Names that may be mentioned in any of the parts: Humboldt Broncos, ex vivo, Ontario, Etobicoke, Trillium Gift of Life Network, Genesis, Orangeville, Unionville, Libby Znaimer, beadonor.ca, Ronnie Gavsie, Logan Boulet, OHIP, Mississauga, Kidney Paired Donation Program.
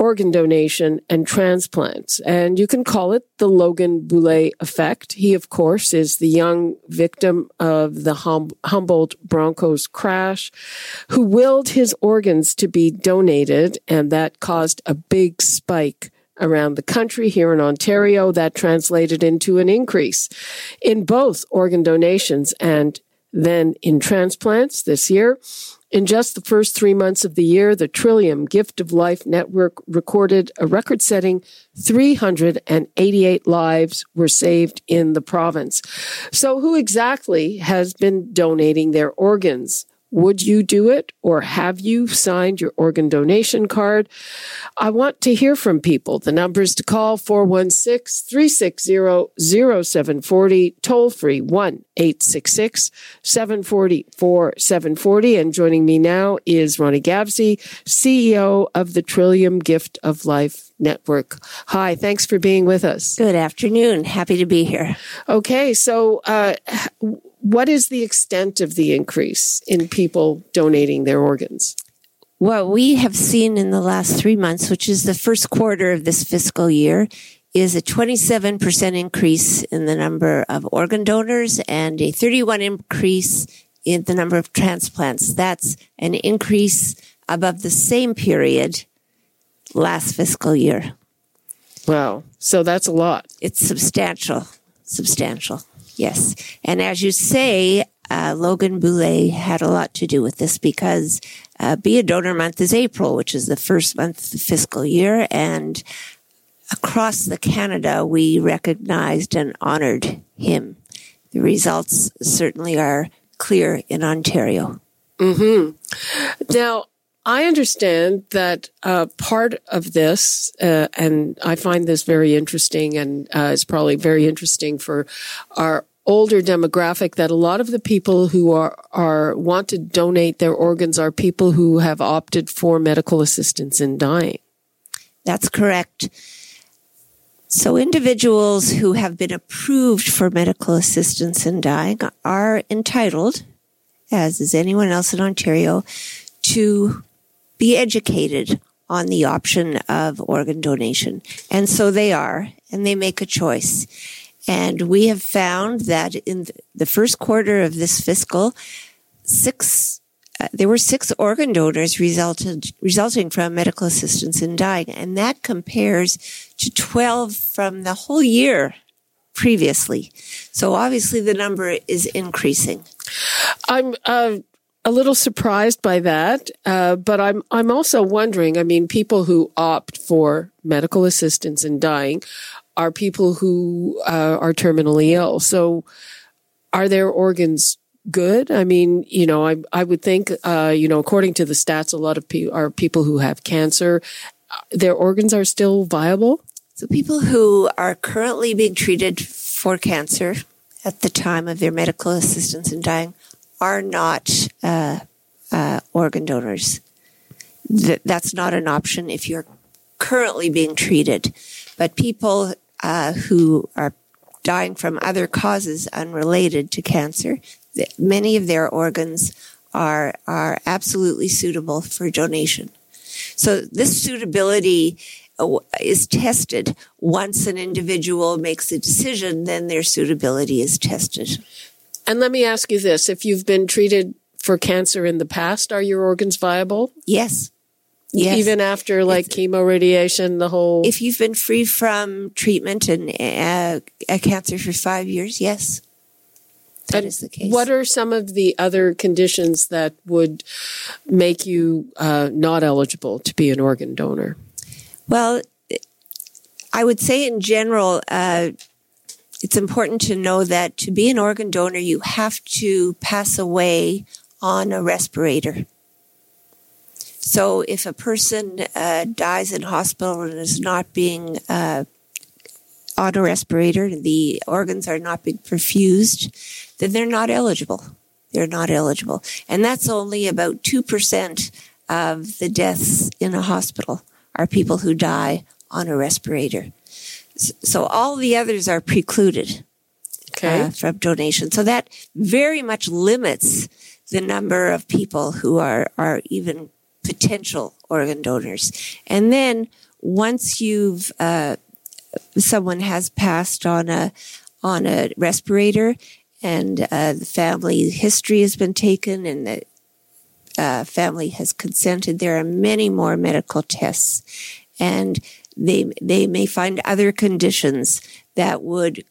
organ donation and transplants. And you can call it the Logan Boulet effect. He, of course, is the young victim of the Humboldt Broncos crash who willed his organs to be donated, and that caused a big spike around the country. Here in Ontario, that translated into an increase in both organ donations and then in transplants this year. In just the first 3 months of the year, the Trillium Gift of Life Network recorded a record-setting 388 lives were saved in the province. So who exactly has been donating their organs? Would you do it, or have you signed your organ donation card? I want to hear from people. The number is to call 416-360-0740, toll-free 1-866-740-4740. And joining me now is Ronnie Gavsie, CEO of the Trillium Gift of Life Network. Hi, thanks for being with us. Good afternoon. Happy to be here. Okay, so what is the extent of the increase in people donating their organs? What we have seen in the last 3 months, which is the first quarter of this fiscal year, is a 27% increase in the number of organ donors and a 31% increase in the number of transplants. That's an increase above the same period last fiscal year. Wow. So that's a lot. It's substantial. Yes. And as you say, Logan Boulet had a lot to do with this because Be a Donor Month is April, which is the first month of the fiscal year. And across Canada, we recognized and honored him. The results certainly are clear in Ontario. Mm-hmm. Now, I understand that part of this, and I find this very interesting, and it's probably very interesting for our older demographic, that a lot of the people who are want to donate their organs are people who have opted for medical assistance in dying. That's correct. So individuals who have been approved for medical assistance in dying are entitled, as is anyone else in Ontario, to be educated on the option of organ donation. And so they are, and they make a choice. And we have found that in the first quarter of this fiscal, there were six organ donors resulting from medical assistance in dying. And that compares to 12 from the whole year previously. So obviously the number is increasing. I'm a little surprised by that, but I'm also wondering, I mean, people who opt for medical assistance in dying are people who are terminally ill. So are their organs good? I mean, you know, I would think, according to the stats, a lot of people are people who have cancer. Their organs are still viable? So people who are currently being treated for cancer at the time of their medical assistance in dying are not organ donors. That's not an option if you're currently being treated. But people who are dying from other causes unrelated to cancer, many of their organs are absolutely suitable for donation. So this suitability is tested. Once an individual makes a decision, then their suitability is tested. And let me ask you this. If you've been treated for cancer in the past, are your organs viable? Yes. Even after chemo, radiation, the whole... If you've been free from treatment and a cancer for 5 years, yes. That is the case. What are some of the other conditions that would make you not eligible to be an organ donor? Well, I would say in general... it's important to know that to be an organ donor, you have to pass away on a respirator. So if a person dies in hospital and is not being on a respirator, the organs are not being perfused, then they're not eligible. They're not eligible. And that's only about 2% of the deaths in a hospital are people who die on a respirator. So all the others are precluded from donation. So that very much limits the number of people who are even potential organ donors. And then once you've someone has passed on a respirator, and the family history has been taken, and the family has consented, there are many more medical tests, and they may find other conditions that would,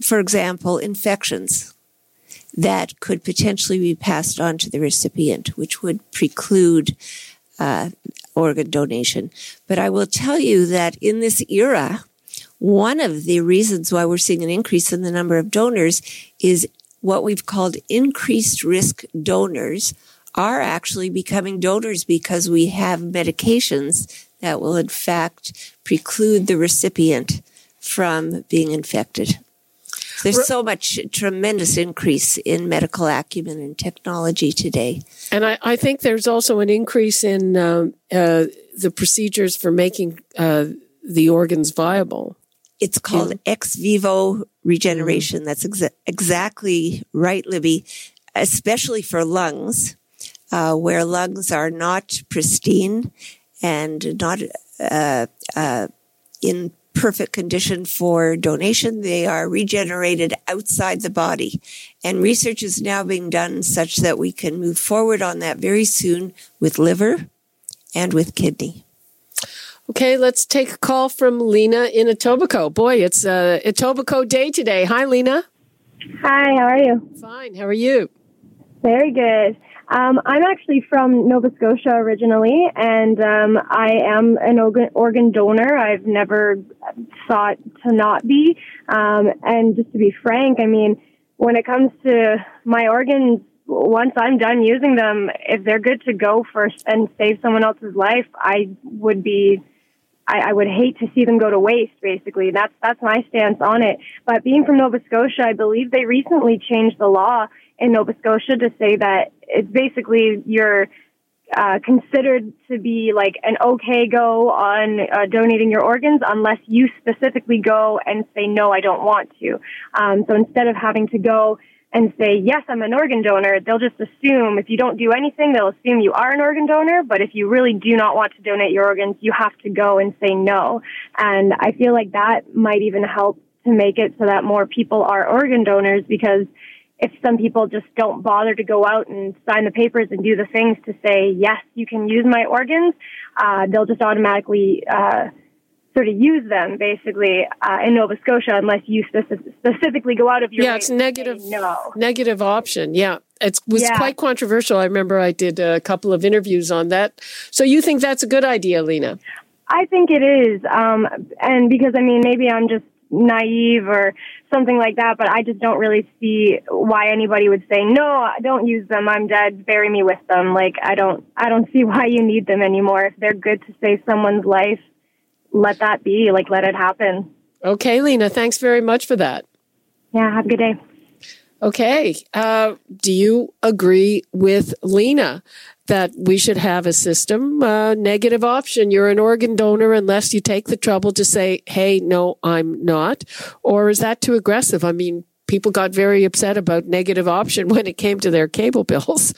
for example, infections that could potentially be passed on to the recipient, which would preclude organ donation. But I will tell you that in this era, one of the reasons why we're seeing an increase in the number of donors is what we've called increased risk donors are actually becoming donors because we have medications that will in fact preclude the recipient from being infected. There's so much tremendous increase in medical acumen and technology today. And I think there's also an increase in the procedures for making the organs viable. It's called ex vivo regeneration. That's exactly right, Libby, especially for lungs, where lungs are not pristine and not in perfect condition for donation. They are regenerated outside the body. And research is now being done such that we can move forward on that very soon with liver and with kidney. Okay, let's take a call from Lena in Etobicoke. Boy, it's Etobicoke Day today. Hi, Lena. Hi, how are you? Fine, how are you? Very good. I'm actually from Nova Scotia originally, and I am an organ donor. I've never sought to not be. And just to be frank, I mean, when it comes to my organs, once I'm done using them, if they're good to go first and save someone else's life, I would hate to see them go to waste, basically. That's my stance on it. But being from Nova Scotia, I believe they recently changed the law in Nova Scotia to say that it's basically you're considered to be like an okay go on donating your organs unless you specifically go and say, no, I don't want to. So instead of having to go and say, yes, I'm an organ donor, they'll just assume, if you don't do anything, they'll assume you are an organ donor. But if you really do not want to donate your organs, you have to go and say no. And I feel like that might even help to make it so that more people are organ donors, because if some people just don't bother to go out and sign the papers and do the things to say, yes, you can use my organs, they'll just automatically sort of use them, basically, in Nova Scotia, unless you specifically go out of your way. Yeah, it's negative option. Yeah, it was quite controversial. I remember I did a couple of interviews on that. So you think that's a good idea, Lena? I think it is. And because, I mean, maybe I'm just naive or something like that, but I just don't really see why anybody would say, no, don't use them, I'm dead, bury me with them. Like, I don't see why you need them anymore. If they're good to save someone's life, let that be, like, let it happen. Okay, Lena, thanks very much for that. Yeah, have a good day. Okay, do you agree with Lena that we should have a system, negative option? You're an organ donor unless you take the trouble to say, hey, no, I'm not. Or is that too aggressive? I mean, people got very upset about negative option when it came to their cable bills.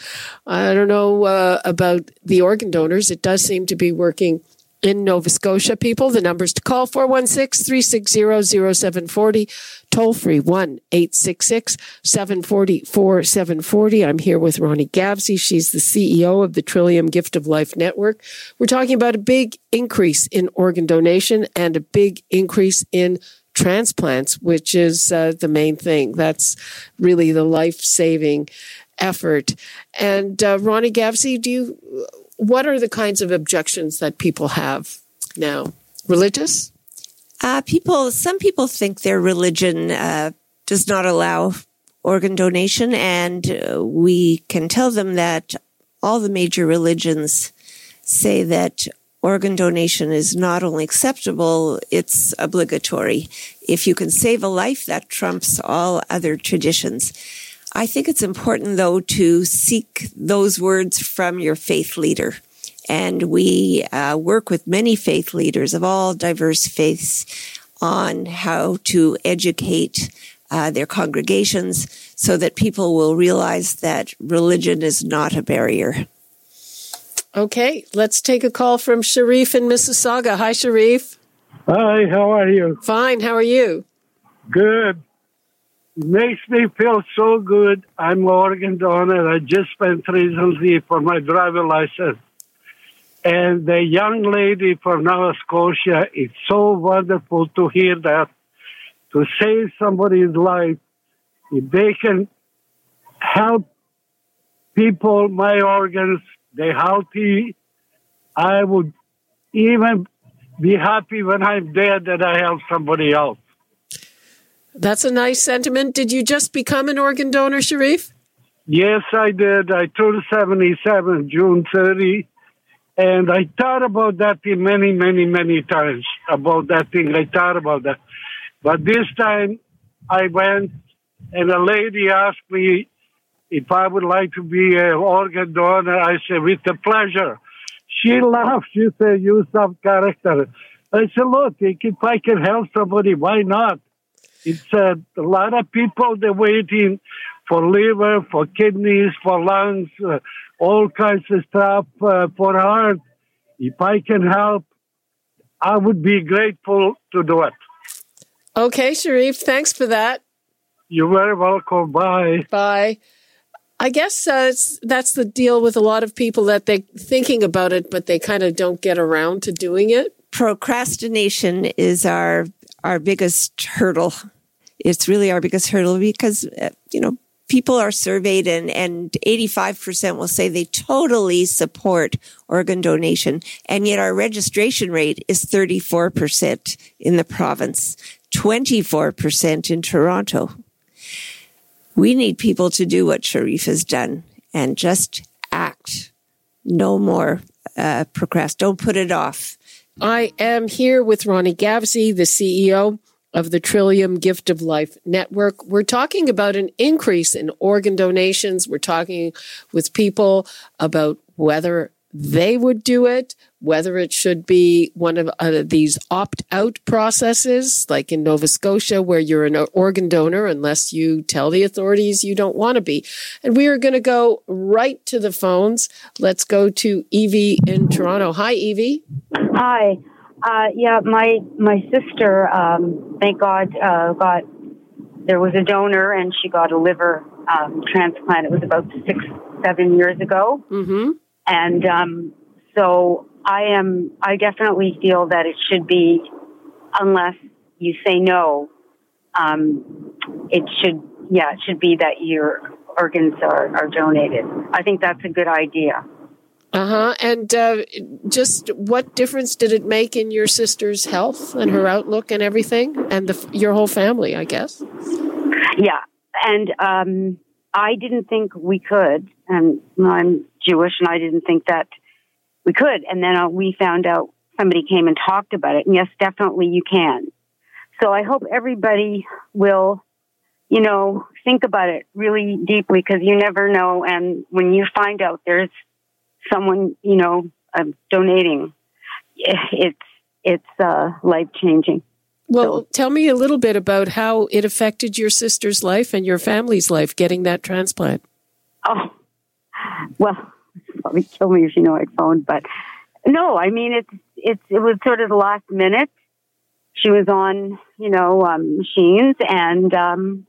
I don't know about the organ donors. It does seem to be working in Nova Scotia, people. The numbers to call, 416-360-0740, toll free 1-866-740-4740. I'm here with Ronnie Gavsie. She's the CEO of the Trillium Gift of Life Network. We're talking about a big increase in organ donation and a big increase in transplants, which is the main thing. That's really the life-saving effort. And Ronnie Gavsie, what are the kinds of objections that people have now? Religious? Some people think their religion does not allow organ donation, and we can tell them that all the major religions say that organ donation is not only acceptable, it's obligatory. If you can save a life, that trumps all other traditions. I think it's important, though, to seek those words from your faith leader. And we work with many faith leaders of all diverse faiths on how to educate their congregations so that people will realize that religion is not a barrier. Okay, let's take a call from Sharif in Mississauga. Hi, Sharif. Hi, how are you? Fine, how are you? Good. Makes me feel so good. I'm an organ donor. I just spent recently for my driver license. And the young lady from Nova Scotia, it's so wonderful to hear that. To save somebody's life, if they can help people, my organs, they're healthy, I would even be happy when I'm dead that I help somebody else. That's a nice sentiment. Did you just become an organ donor, Sharif? Yes, I did. I turned 77, June 30. And I thought about that many times, about that thing. I thought about that. But this time I went and a lady asked me if I would like to be an organ donor. I said, with the pleasure. She laughed. She said, you have character. I said, look, if I can help somebody, why not? It's a lot of people, they're waiting for liver, for kidneys, for lungs, all kinds of stuff, for heart. If I can help, I would be grateful to do it. Okay, Sharif, thanks for that. You're very welcome. Bye. Bye. I guess that's the deal with a lot of people, that they're thinking about it, but they kind of don't get around to doing it. Procrastination is our biggest hurdle. It's really our biggest hurdle because, people are surveyed and 85% will say they totally support organ donation. And yet our registration rate is 34% in the province, 24% in Toronto. We need people to do what Sharif has done and just act. No more procrast. Don't put it off. I am here with Ronnie Gavsie, the CEO of the Trillium Gift of Life Network. We're talking about an increase in organ donations. We're talking with people about whether they would do it, whether it should be one of these opt-out processes, like in Nova Scotia, where you're an organ donor unless you tell the authorities you don't want to be. And we are going to go right to the phones. Let's go to Evie in Toronto. Hi, Evie. Hi. My sister, thank God, there was a donor and she got a liver transplant. It was about 6-7 years ago. Mm-hmm. And so I definitely feel that it should be, unless you say no, it should be that your organs are donated. I think that's a good idea. Uh-huh. And just what difference did it make in your sister's health and her outlook and everything, and your whole family, I guess? Yeah. And I didn't think we could, and I'm Jewish, and I didn't think that we could. And then we found out, somebody came and talked about it. And yes, definitely you can. So I hope everybody will, think about it really deeply, because you never know. And when you find out there's someone, donating, it's life-changing. Well, tell me a little bit about how it affected your sister's life and your family's life getting that transplant. Oh, well, she'd probably kill me if she knew I'd phoned, but no, I mean, it was sort of the last minute. She was on, machines, and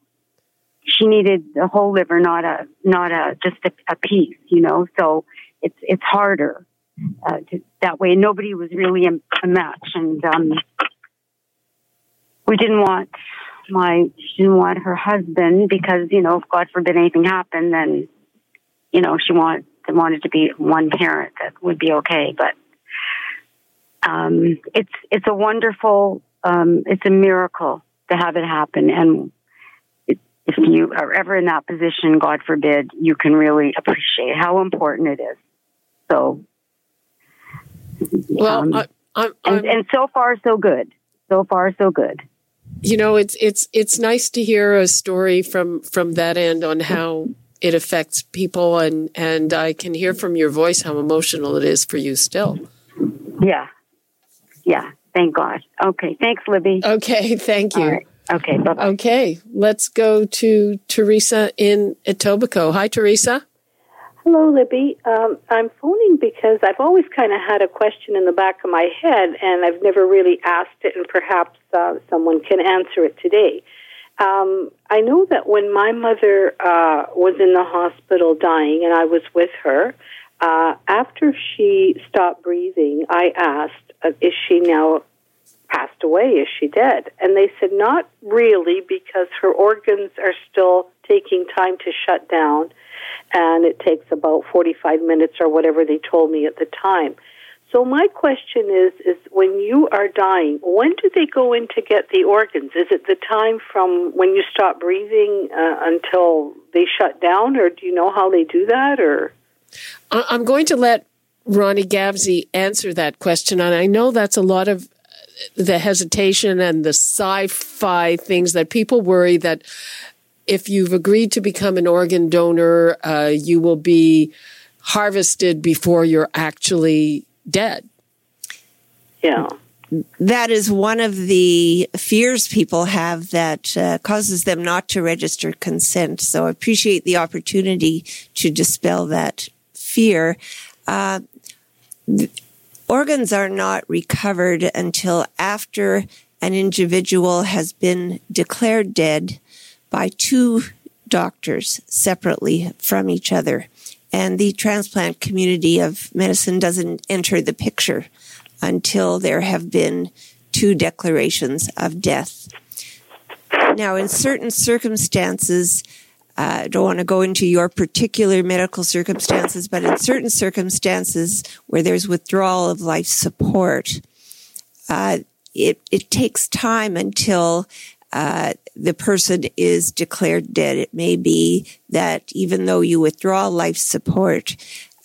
she needed the whole liver, not just a piece, so it's harder that way. Nobody was really a match, and we didn't want her husband, because, if God forbid anything happened, then, she wanted to be one parent. That would be okay. But it's a wonderful, it's a miracle to have it happen. And if you are ever in that position, God forbid, you can really appreciate how important it is. So, well, and so far, so good. you know, it's nice to hear a story from that end on how it affects people, and I can hear from your voice how emotional it is for you still. Yeah. Yeah. Thank God. Okay. Thanks, Libby. Okay. Thank you. All right. Okay. Bye-bye. Okay. Let's go to Teresa in Etobicoke. Hi, Teresa. Hello, Libby. I'm phoning because I've always kind of had a question in the back of my head, and I've never really asked it, and perhaps someone can answer it today. I know that when my mother was in the hospital dying and I was with her, after she stopped breathing, I asked, is she now passed away? Is she dead? And they said, not really, because her organs are still taking time to shut down, and it takes about 45 minutes or whatever they told me at the time. So my question is when you are dying, when do they go in to get the organs? Is it the time from when you stop breathing until they shut down, or do you know how they do that? Or I'm going to let Ronnie Gavsie answer that question, and I know that's a lot of the hesitation and the sci-fi things that people worry that if you've agreed to become an organ donor, you will be harvested before you're actually dead. Yeah. That is one of the fears people have that causes them not to register consent. So I appreciate the opportunity to dispel that fear. Organs are not recovered until after an individual has been declared dead by two doctors separately from each other. And the transplant community of medicine doesn't enter the picture until there have been two declarations of death. Now, in certain circumstances, I don't want to go into your particular medical circumstances, but in certain circumstances where there's withdrawal of life support, it takes time until the person is declared dead. It may be that even though you withdraw life support,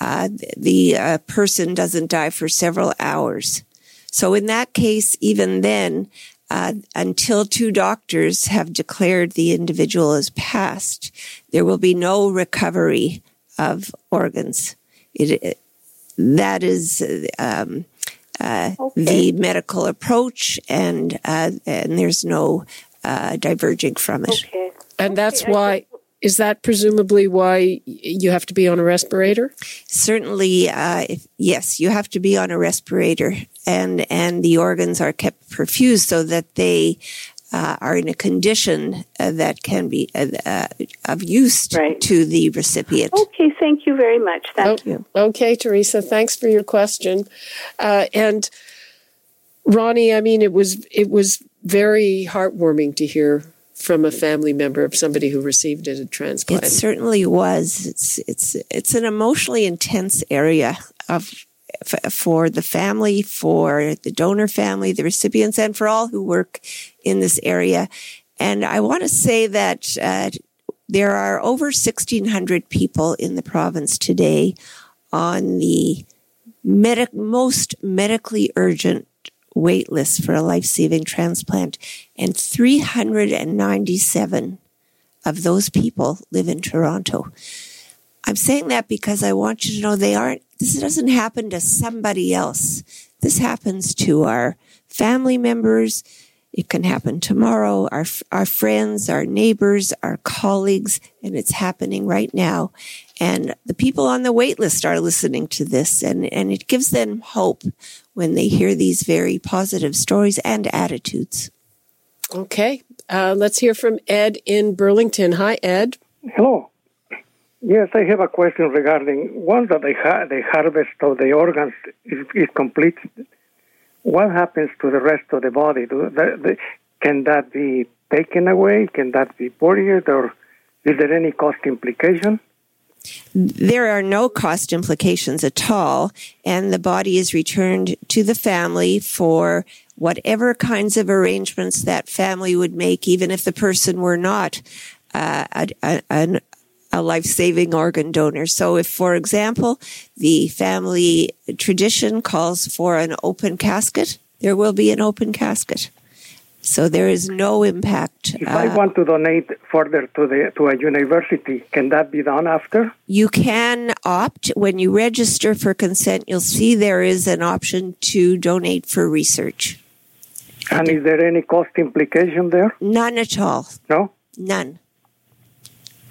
the person doesn't die for several hours. So in that case, even then, until two doctors have declared the individual as passed, there will be no recovery of organs. That is the medical approach, and there's no diverging from it. Okay. And that's why, is that presumably why you have to be on a respirator? Certainly, yes, you have to be on a respirator, and the organs are kept perfused so that they are in a condition that can be of use to the recipient. Okay, thank you very much. Thank you. Okay, Teresa, thanks for your question. And Ronnie, I mean, it was very heartwarming to hear from a family member of somebody who received a transplant. It certainly was. It's an emotionally intense area for the family, for the donor family, the recipients, and for all who work in this area. And I want to say that there are over 1,600 people in the province today on the most medically urgent wait list for a life-saving transplant, and 397 of those people live in Toronto. I'm saying that because I want you to know this doesn't happen to somebody else. This happens to our family members. It can happen tomorrow, our friends, our neighbors, our colleagues, and it's happening right now. And the people on the wait list are listening to this, and it gives them hope when they hear these very positive stories and attitudes. Okay. Let's hear from Ed in Burlington. Hi, Ed. Hello. Yes, I have a question regarding once that the harvest of the organs is complete. What happens to the rest of the body? Can that be taken away? Can that be buried? Or is there any cost implication? There are no cost implications at all, and the body is returned to the family for whatever kinds of arrangements that family would make, even if the person were not a life-saving organ donor. So if, for example, the family tradition calls for an open casket, there will be an open casket. So there is no impact. If I want to donate further to a university, can that be done after? You can opt. When you register for consent, you'll see there is an option to donate for research. And is there any cost implication there? None at all. No? None.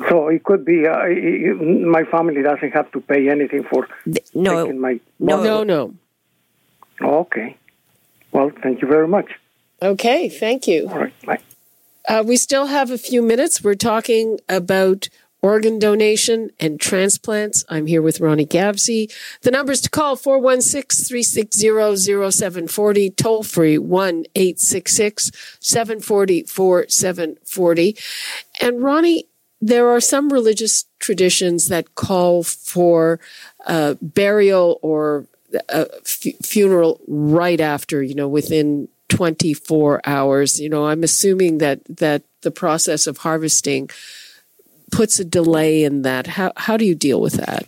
So it could be, my family doesn't have to pay anything for taking my... No. Okay. Well, thank you very much. Okay, thank you. All right, bye. We still have a few minutes. We're talking about organ donation and transplants. I'm here with Ronnie Gavsie. The numbers to call, 416-360-0740, toll free 1-866-740-4740. And Ronnie, there are some religious traditions that call for burial or funeral right after, within 24 hours. I'm assuming that the process of harvesting puts a delay in that. How do you deal with that?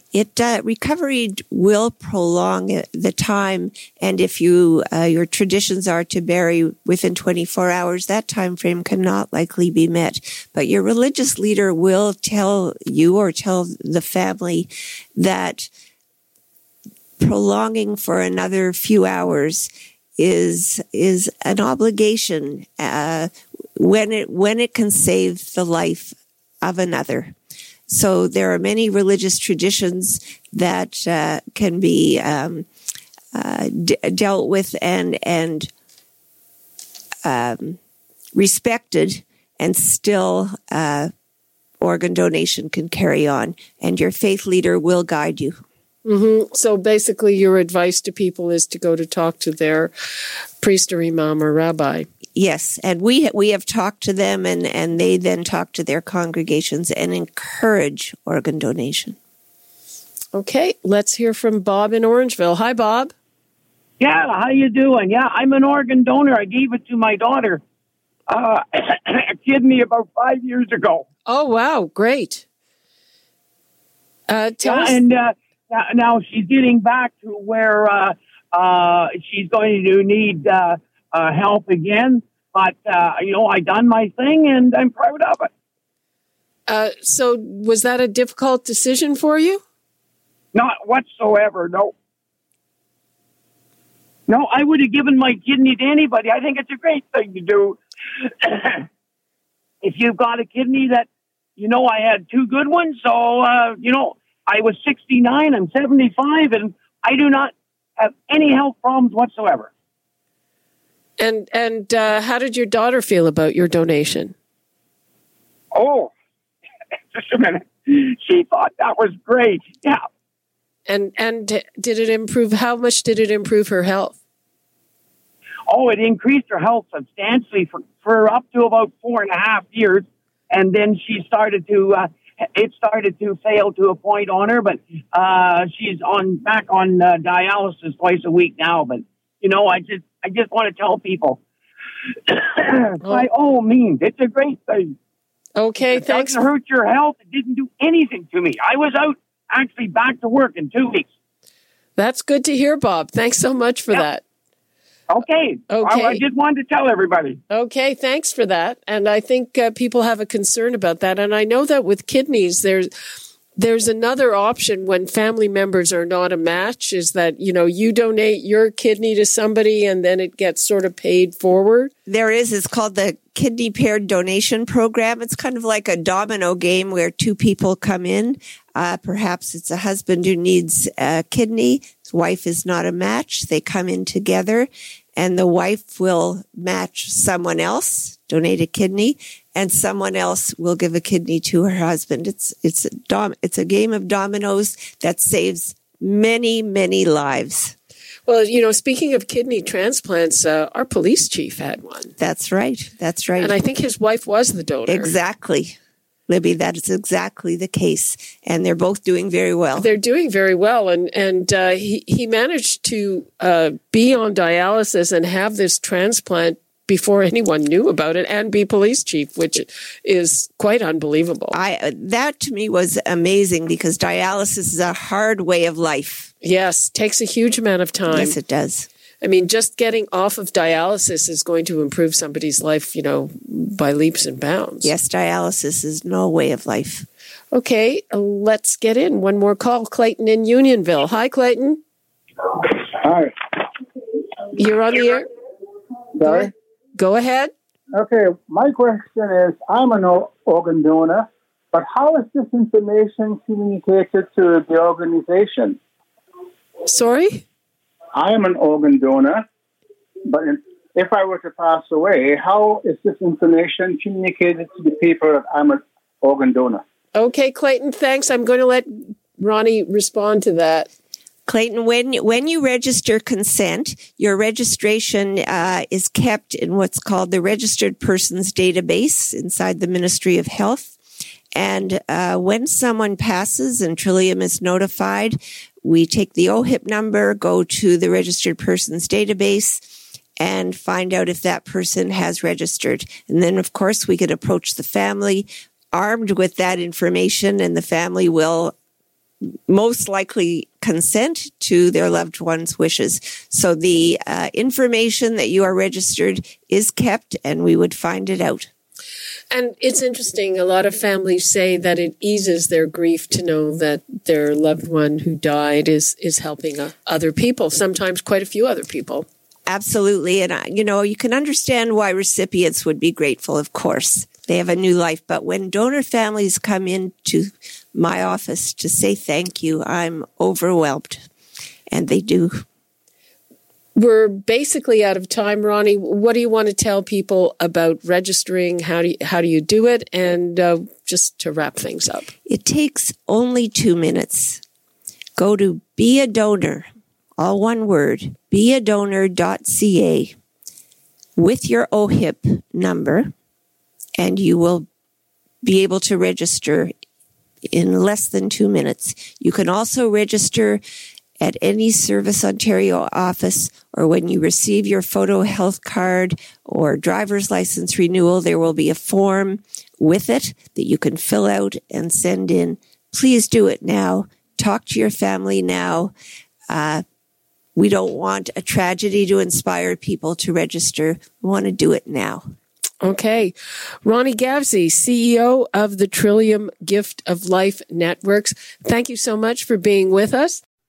Recovery will prolong the time, and if your traditions are to bury within 24 hours, that time frame cannot likely be met. But your religious leader will tell you or tell the family that prolonging for another few hours is an obligation when it can save the life of another. So there are many religious traditions that can be dealt with and respected, and still organ donation can carry on, and your faith leader will guide you. Mm-hmm. So basically your advice to people is to go to talk to their priest or imam or rabbi. Yes, and we have talked to them, and they then talk to their congregations and encourage organ donation. Okay, let's hear from Bob in Orangeville. Hi, Bob. Yeah, how you doing? Yeah, I'm an organ donor. I gave it to my daughter, a kidney, about 5 years ago. Oh, wow, great. Tell us... And now she's getting back to where she's going to need... help again, but I done my thing and I'm proud of it. So was that a difficult decision for you? Not whatsoever, no. No, I would have given my kidney to anybody. I think it's a great thing to do. If you've got a kidney that, I had two good ones, so, I was 69, I'm 75, and I do not have any health problems whatsoever. And how did your daughter feel about your donation? Oh, just a minute. She thought that was great. Yeah. And did it improve? How much did it improve her health? Oh, it increased her health substantially for up to about 4.5 years, and then she started to. It started to fail to a point on her, but she's back on dialysis twice a week now. But I just want to tell people, by all means, it's a great thing. Okay, thanks. It doesn't hurt your health. It didn't do anything to me. I was out, actually back to work in 2 weeks. That's good to hear, Bob. Thanks so much for that. Okay. I just wanted to tell everybody. Okay, thanks for that. And I think people have a concern about that. And I know that with kidneys, there's another option when family members are not a match, is that, you donate your kidney to somebody and then it gets sort of paid forward. It's called the Kidney Paired Donation Program. It's kind of like a domino game where two people come in. Perhaps it's a husband who needs a kidney. His wife is not a match. They come in together and the wife will match someone else, donate a kidney, and someone else will give a kidney to her husband. It's a game of dominoes that saves many, many lives. Well, speaking of kidney transplants, our police chief had one. That's right. And I think his wife was the donor. Exactly. Libby, that is exactly the case. And they're both doing very well. They're doing very well. And he managed to be on dialysis and have this transplant before anyone knew about it, and be police chief, which is quite unbelievable. That to me was amazing, because dialysis is a hard way of life. Yes, takes a huge amount of time. Yes, it does. I mean, just getting off of dialysis is going to improve somebody's life, you know, by leaps and bounds. Yes, dialysis is no way of life. Okay, let's get in one more call. Clayton in Unionville. Hi, Clayton. Hi. You're on the air. Sorry? Go ahead. Okay, my question is, I'm an organ donor, but how is this information communicated to the organization? Sorry? I am an organ donor, but if I were to pass away, how is this information communicated to the people that I'm an organ donor? Okay, Clayton, thanks. I'm going to let Ronnie respond to that. Clayton, when you register consent, your registration is kept in what's called the Registered Persons Database inside the Ministry of Health. And when someone passes and Trillium is notified, we take the OHIP number, go to the Registered Persons Database, and find out if that person has registered. And then, of course, we can approach the family armed with that information, and the family will most likely consent to their loved one's wishes. So the information that you are registered is kept, and we would find it out. And it's interesting, a lot of families say that it eases their grief to know that their loved one who died is helping other people, sometimes quite a few other people. Absolutely. And, you know, you can understand why recipients would be grateful, of course. They have a new life. But when donor families come into my office to say thank you, I'm overwhelmed. And they do. We're basically out of time, Ronnie. What do you want to tell people about registering? How do you do it? And just to wrap things up. It takes only 2 minutes. Go to Be a Donor, all one word, beadonor.ca with your OHIP number, and you will be able to register in less than 2 minutes. You can also register at any Service Ontario office, or when you receive your photo health card or driver's license renewal, there will be a form with it that you can fill out and send in. Please do it now. Talk to your family now. We don't want a tragedy to inspire people to register. We want to do it now. Okay. Ronnie Gavsie, CEO of the Trillium Gift of Life Networks. Thank you so much for being with us.